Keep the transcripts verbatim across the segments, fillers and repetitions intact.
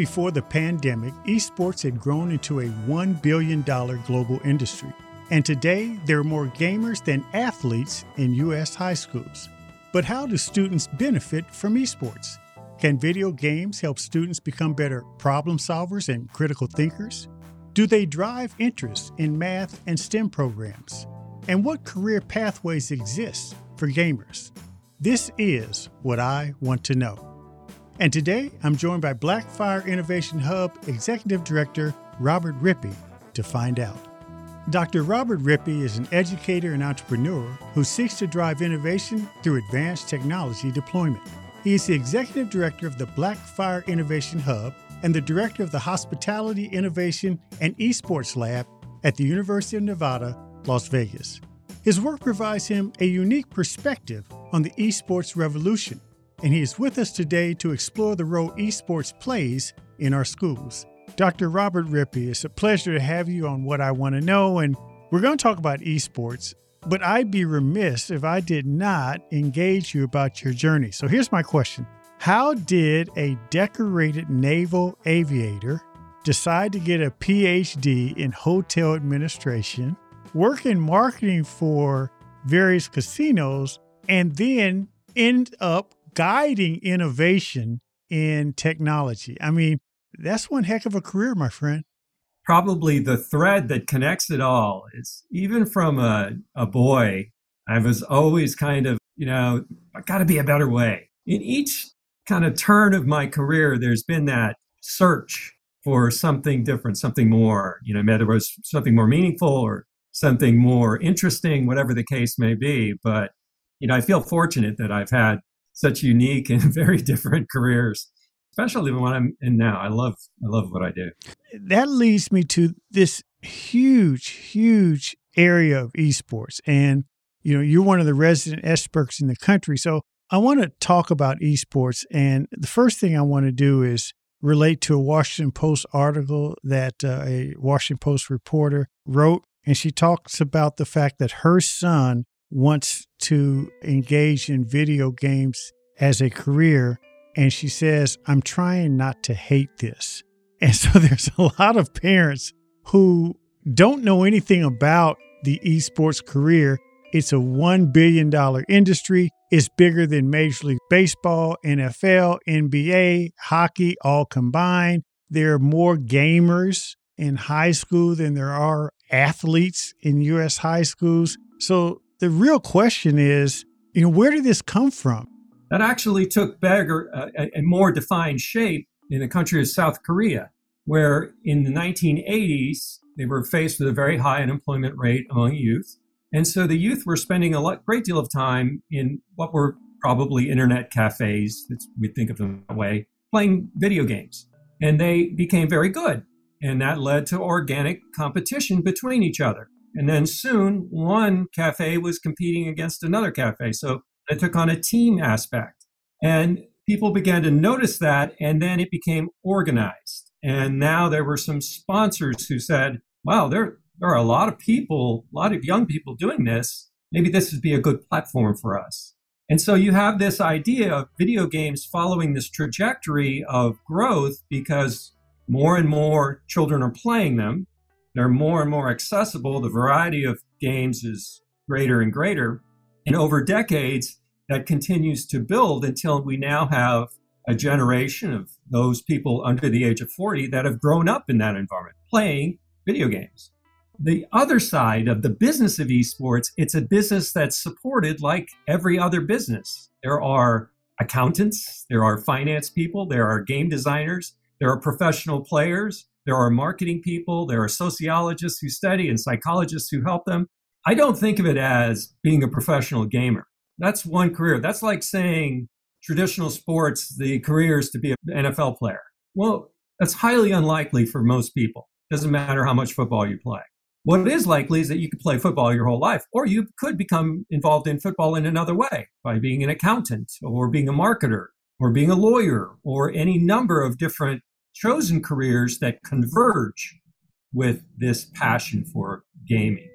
before the pandemic, esports had grown into a one billion dollars global industry. And today, there are more gamers than athletes in U S high schools. But how do students benefit from esports? Can video games help students become better problem solvers and critical thinkers? Do they drive interest in math and STEM programs? And what career pathways exist for gamers? This is What I Want to Know. And today, I'm joined by Blackfire Innovation Hub Executive Director Robert Rippey to find out. Doctor Robert Rippey is an educator and entrepreneur who seeks to drive innovation through advanced technology deployment. He is the Executive Director of the Blackfire Innovation Hub and the Director of the Hospitality Innovation and Esports Lab at the University of Nevada, Las Vegas. His work provides him a unique perspective on the esports revolution, and he is with us today to explore the role esports plays in our schools. Doctor Robert Rippey, it's a pleasure to have you on What I Want to Know, and we're going to talk about esports, but I'd be remiss if I did not engage you about your journey. So here's my question. How did a decorated naval aviator decide to get a P H D in hotel administration, work in marketing for various casinos, and then end up guiding innovation in technology? I mean, that's one heck of a career, my friend. Probably the thread that connects it all is even from a, a boy, I was always kind of, you know, I got to be a better way. In each kind of turn of my career, there's been that search for something different, something more, you know, whether it was something more meaningful or something more interesting, whatever the case may be. But, you know, I feel fortunate that I've had such unique and very different careers, especially when I'm in now. I love I love what I do. That leads me to this huge, huge area of esports. And, you know, you're one of the resident experts in the country. So I want to talk about esports. And the first thing I want to do is relate to a Washington Post article that uh, a Washington Post reporter wrote. And she talks about the fact that her son wants to engage in video games as a career. And she says, I'm trying not to hate this. And so there's a lot of parents who don't know anything about the esports career. It's a one billion dollars industry. It's bigger than Major League Baseball, N F L, N B A, hockey, all combined. There are more gamers in high school than there are athletes in U S high schools. So the real question is, you know, where did this come from? That actually took bigger uh, and more defined shape in the country of South Korea, where in the nineteen eighties, they were faced with a very high unemployment rate among youth. And so the youth were spending a lot, great deal of time in what were probably internet cafes, we think of them that way, playing video games. And they became very good. And that led to organic competition between each other. And then soon, one cafe was competing against another cafe. So it took on a team aspect. And people began to notice that, and then it became organized. And now there were some sponsors who said, wow, there, there are a lot of people, a lot of young people doing this. Maybe this would be a good platform for us. And so you have this idea of video games following this trajectory of growth because more and more children are playing them. They're more and more accessible. The variety of games is greater and greater. And over decades, that continues to build until we now have a generation of those people under the age of forty that have grown up in that environment playing video games. The other side of the business of esports, it's a business that's supported like every other business. There are accountants, there are finance people, there are game designers, there are professional players, there are marketing people, there are sociologists who study and psychologists who help them. I don't think of it as being a professional gamer. That's one career. That's like saying traditional sports, the career is to be an N F L player. Well, that's highly unlikely for most people. Doesn't matter how much football you play. What is likely is that you could play football your whole life, or you could become involved in football in another way by being an accountant or being a marketer or being a lawyer or any number of different chosen careers that converge with this passion for gaming.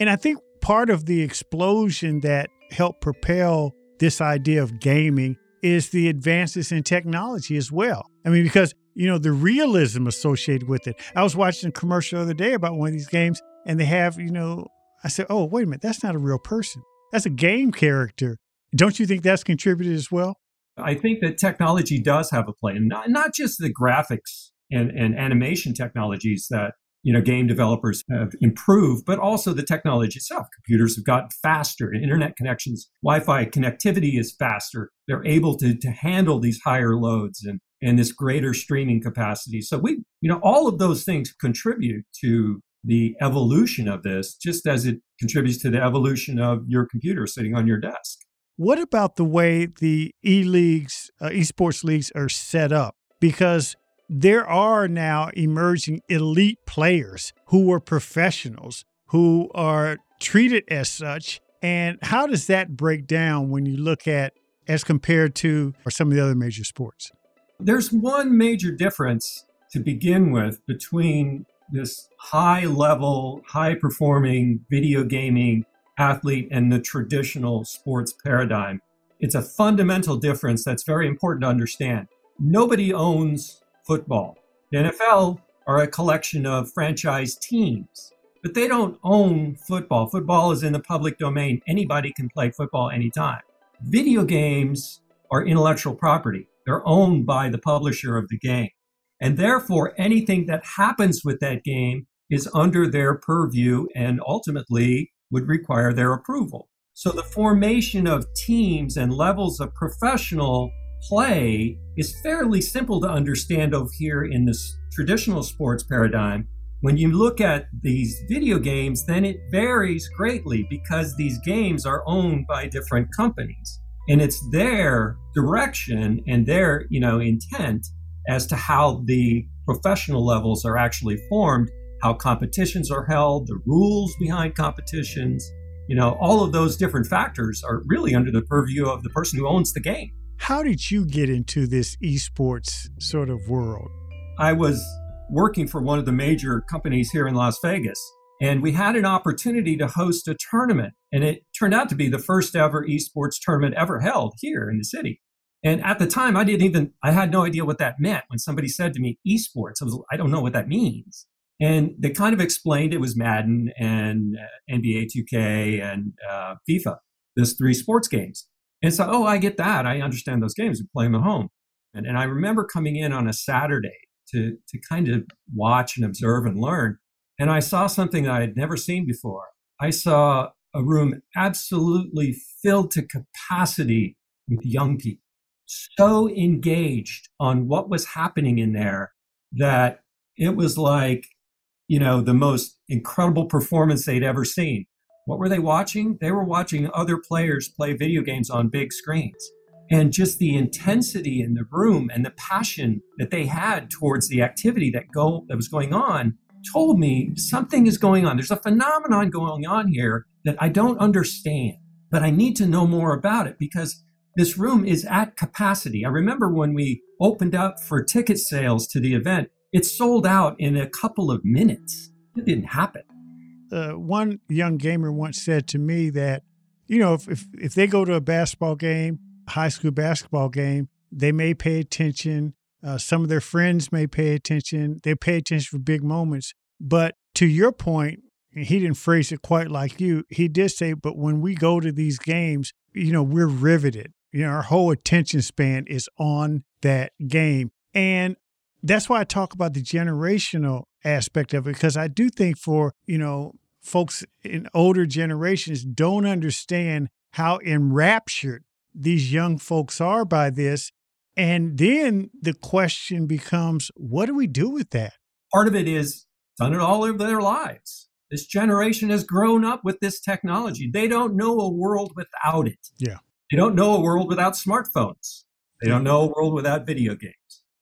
And I think part of the explosion that helped propel this idea of gaming is the advances in technology as well. I mean, because you know, the realism associated with it. I was watching a commercial the other day about one of these games, and they have, you know, I said, oh, wait a minute, that's not a real person. That's a game character. Don't you think that's contributed as well? I think that technology does have a play, and not, not just the graphics and, and animation technologies that, you know, game developers have improved, but also the technology itself. Computers have gotten faster, internet connections, Wi-Fi connectivity is faster. They're able to, to handle these higher loads and, and this greater streaming capacity. So we, you know, all of those things contribute to the evolution of this, just as it contributes to the evolution of your computer sitting on your desk. What about the way the e-leagues, uh, esports leagues are set up? Because there are now emerging elite players who are professionals, who are treated as such. And how does that break down when you look at, as compared to or some of the other major sports? There's one major difference to begin with between this high-level, high-performing video gaming athlete and the traditional sports paradigm. It's a fundamental difference that's very important to understand. Nobody owns football. The N F L are a collection of franchise teams, but they don't own football. Football is in the public domain. Anybody can play football anytime. Video games are intellectual property. They're owned by the publisher of the game. And therefore, anything that happens with that game is under their purview and ultimately would require their approval. So the formation of teams and levels of professional play is fairly simple to understand over here in this traditional sports paradigm. When you look at these video games, then it varies greatly because these games are owned by different companies. And it's their direction and their, you know, intent as to how the professional levels are actually formed, how competitions are held, the rules behind competitions, you know, all of those different factors are really under the purview of the person who owns the game. How did you get into this esports sort of world? I was working for one of the major companies here in Las Vegas, and we had an opportunity to host a tournament. And it turned out to be the first ever esports tournament ever held here in the city. And at the time, I didn't even, I had no idea what that meant. When somebody said to me, esports, I was, I don't know what that means. And they kind of explained it was Madden and uh, N B A two K and uh, FIFA, those three sports games. And so, oh, I get that. I understand those games. We play them at home. And, and I remember coming in on a Saturday to, to kind of watch and observe and learn. And I saw something that I had never seen before. I saw a room absolutely filled to capacity with young people, so engaged on what was happening in there that it was like, you know, the most incredible performance they'd ever seen. What were they watching? They were watching other players play video games on big screens. And just the intensity in the room and the passion that they had towards the activity that go that was going on told me something is going on. There's a phenomenon going on here that I don't understand, but I need to know more about it because this room is at capacity. I remember when we opened up for ticket sales to the event, it sold out in a couple of minutes. It didn't happen. Uh, one young gamer once said to me that, you know, if, if if they go to a basketball game, high school basketball game, they may pay attention. Uh, some of their friends may pay attention. They pay attention for big moments. But to your point, and he didn't phrase it quite like you, he did say, but when we go to these games, you know, we're riveted. You know, our whole attention span is on that game. And that's why I talk about the generational aspect of it, because I do think for, you know, folks in older generations don't understand how enraptured these young folks are by this. And then the question becomes, what do we do with that? Part of it is done it all over their lives. This generation has grown up with this technology. They don't know a world without it. Yeah. They don't know a world without smartphones. They don't know a world without video games.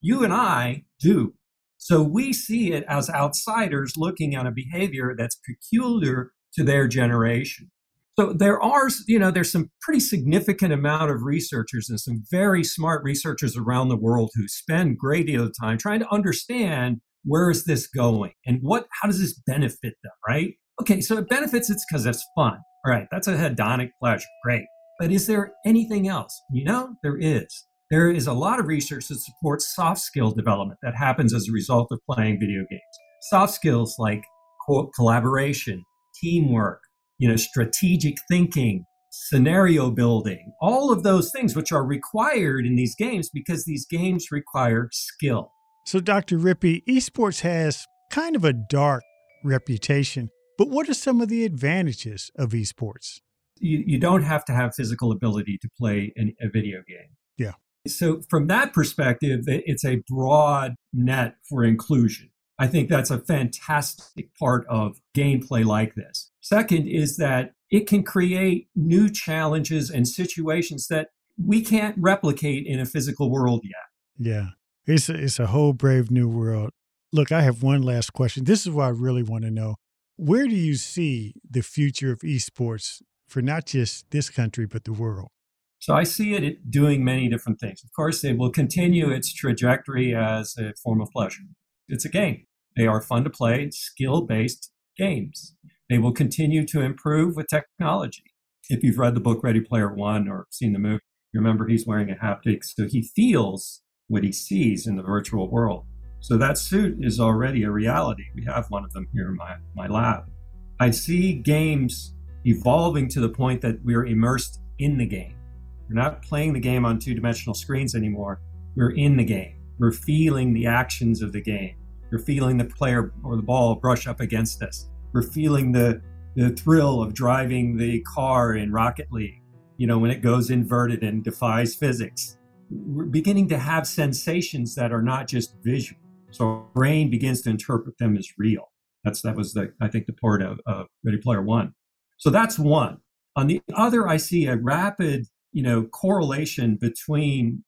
You and I do. So we see it as outsiders looking at a behavior that's peculiar to their generation. So there are, you know, there's some pretty significant amount of researchers and some very smart researchers around the world who spend a great deal of time trying to understand where is this going and what, how does this benefit them, right? Okay, so it benefits it's because it's fun. All right, that's a hedonic pleasure, great. But is there anything else? You know, there is. there is a lot of research that supports soft skill development that happens as a result of playing video games. Soft skills like, quote, collaboration, teamwork, you know, strategic thinking, scenario building, all of those things which are required in these games because these games require skill. So, Doctor Rippey, esports has kind of a dark reputation, but what are some of the advantages of esports? You, you don't have to have physical ability to play an, a video game. Yeah. So from that perspective, it's a broad net for inclusion. I think that's a fantastic part of gameplay like this. Second is that it can create new challenges and situations that we can't replicate in a physical world yet. Yeah. It's a, it's a whole brave new world. Look, I have one last question. This is what I really want to know. Where do you see the future of esports for not just this country, but the world? So I see it doing many different things. Of course, it will continue its trajectory as a form of pleasure. It's a game. They are fun to play, skill-based games. They will continue to improve with technology. If you've read the book Ready Player One or seen the movie, remember he's wearing a haptic, so he feels what he sees in the virtual world. So that suit is already a reality. We have one of them here in my, my lab. I see games evolving to the point that we're immersed in the game. We're not playing the game on two-dimensional screens anymore. We're in the game. We're feeling the actions of the game. We're feeling the player or the ball brush up against us. We're feeling the, the thrill of driving the car in Rocket League, you know, when it goes inverted and defies physics. We're beginning to have sensations that are not just visual. So our brain begins to interpret them as real. That's That was, the I think, the part of, of Ready Player One. So that's one. On the other, I see a rapid, you know, correlation between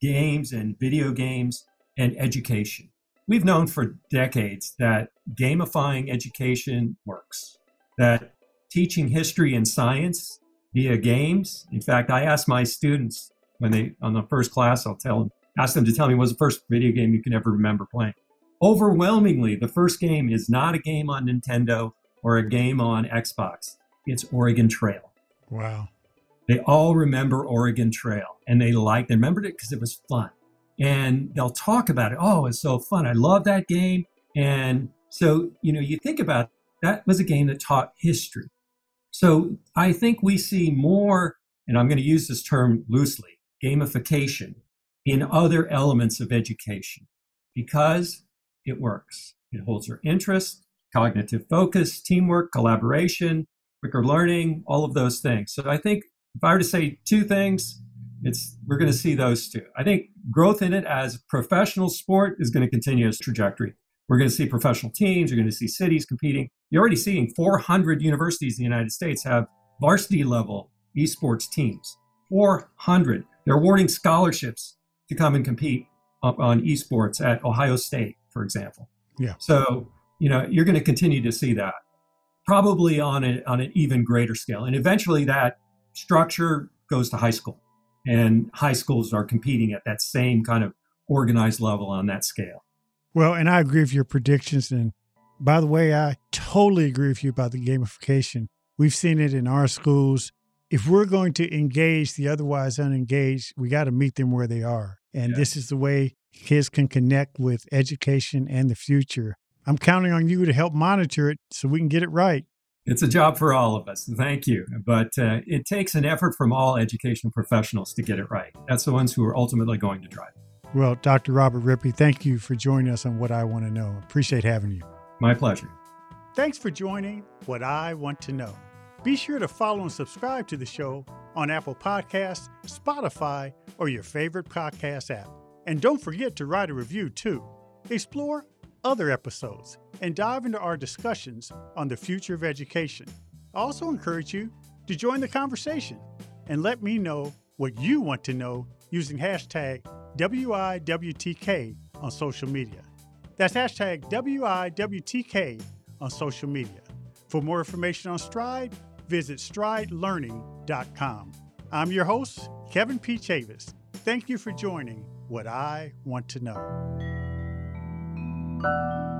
games and video games and education. We've known for decades that gamifying education works, that teaching history and science via games. In fact, I ask my students when they, on the first class, I'll tell them, ask them to tell me what's the first video game you can ever remember playing. Overwhelmingly, the first game is not a game on Nintendo or a game on Xbox. It's Oregon Trail. Wow. They all remember Oregon Trail, and they like, they remembered it because it was fun. And they'll talk about it. Oh, it's so fun. I love that game. And so, you know, you think about it, that was a game that taught history. So I think we see more, and I'm going to use this term loosely, gamification in other elements of education because it works. It holds our interest, cognitive focus, teamwork, collaboration, quicker learning, all of those things. So I think if I were to say two things, it's we're going to see those two. I think growth in it as professional sport is going to continue its trajectory. We're going to see professional teams. You're going to see cities competing. You're already seeing four hundred universities in the United States have varsity level esports teams. four hundred. They're awarding scholarships to come and compete on esports at Ohio State, for example. Yeah. So, you know, you're going to continue to see that probably on a, on an even greater scale. And eventually that structure goes to high school. And high schools are competing at that same kind of organized level on that scale. Well, and I agree with your predictions. And by the way, I totally agree with you about the gamification. We've seen it in our schools. If we're going to engage the otherwise unengaged, we got to meet them where they are. And yeah. This is the way kids can connect with education and the future. I'm counting on you to help monitor it so we can get it right. It's a job for all of us. Thank you. But uh, it takes an effort from all educational professionals to get it right. That's the ones who are ultimately going to drive it. Well, Doctor Robert Rippey, thank you for joining us on What I Want to Know. Appreciate having you. My pleasure. Thanks for joining What I Want to Know. Be sure to follow and subscribe to the show on Apple Podcasts, Spotify, or your favorite podcast app. And don't forget to write a review, too. Explore other episodes and dive into our discussions on the future of education. I also encourage you to join the conversation and let me know what you want to know using hashtag W I W T K on social media. That's hashtag W I W T K on social media. For more information on Stride, visit stride learning dot com. I'm your host, Kevin P. Chavis. Thank you for joining What I Want to Know. Thank you.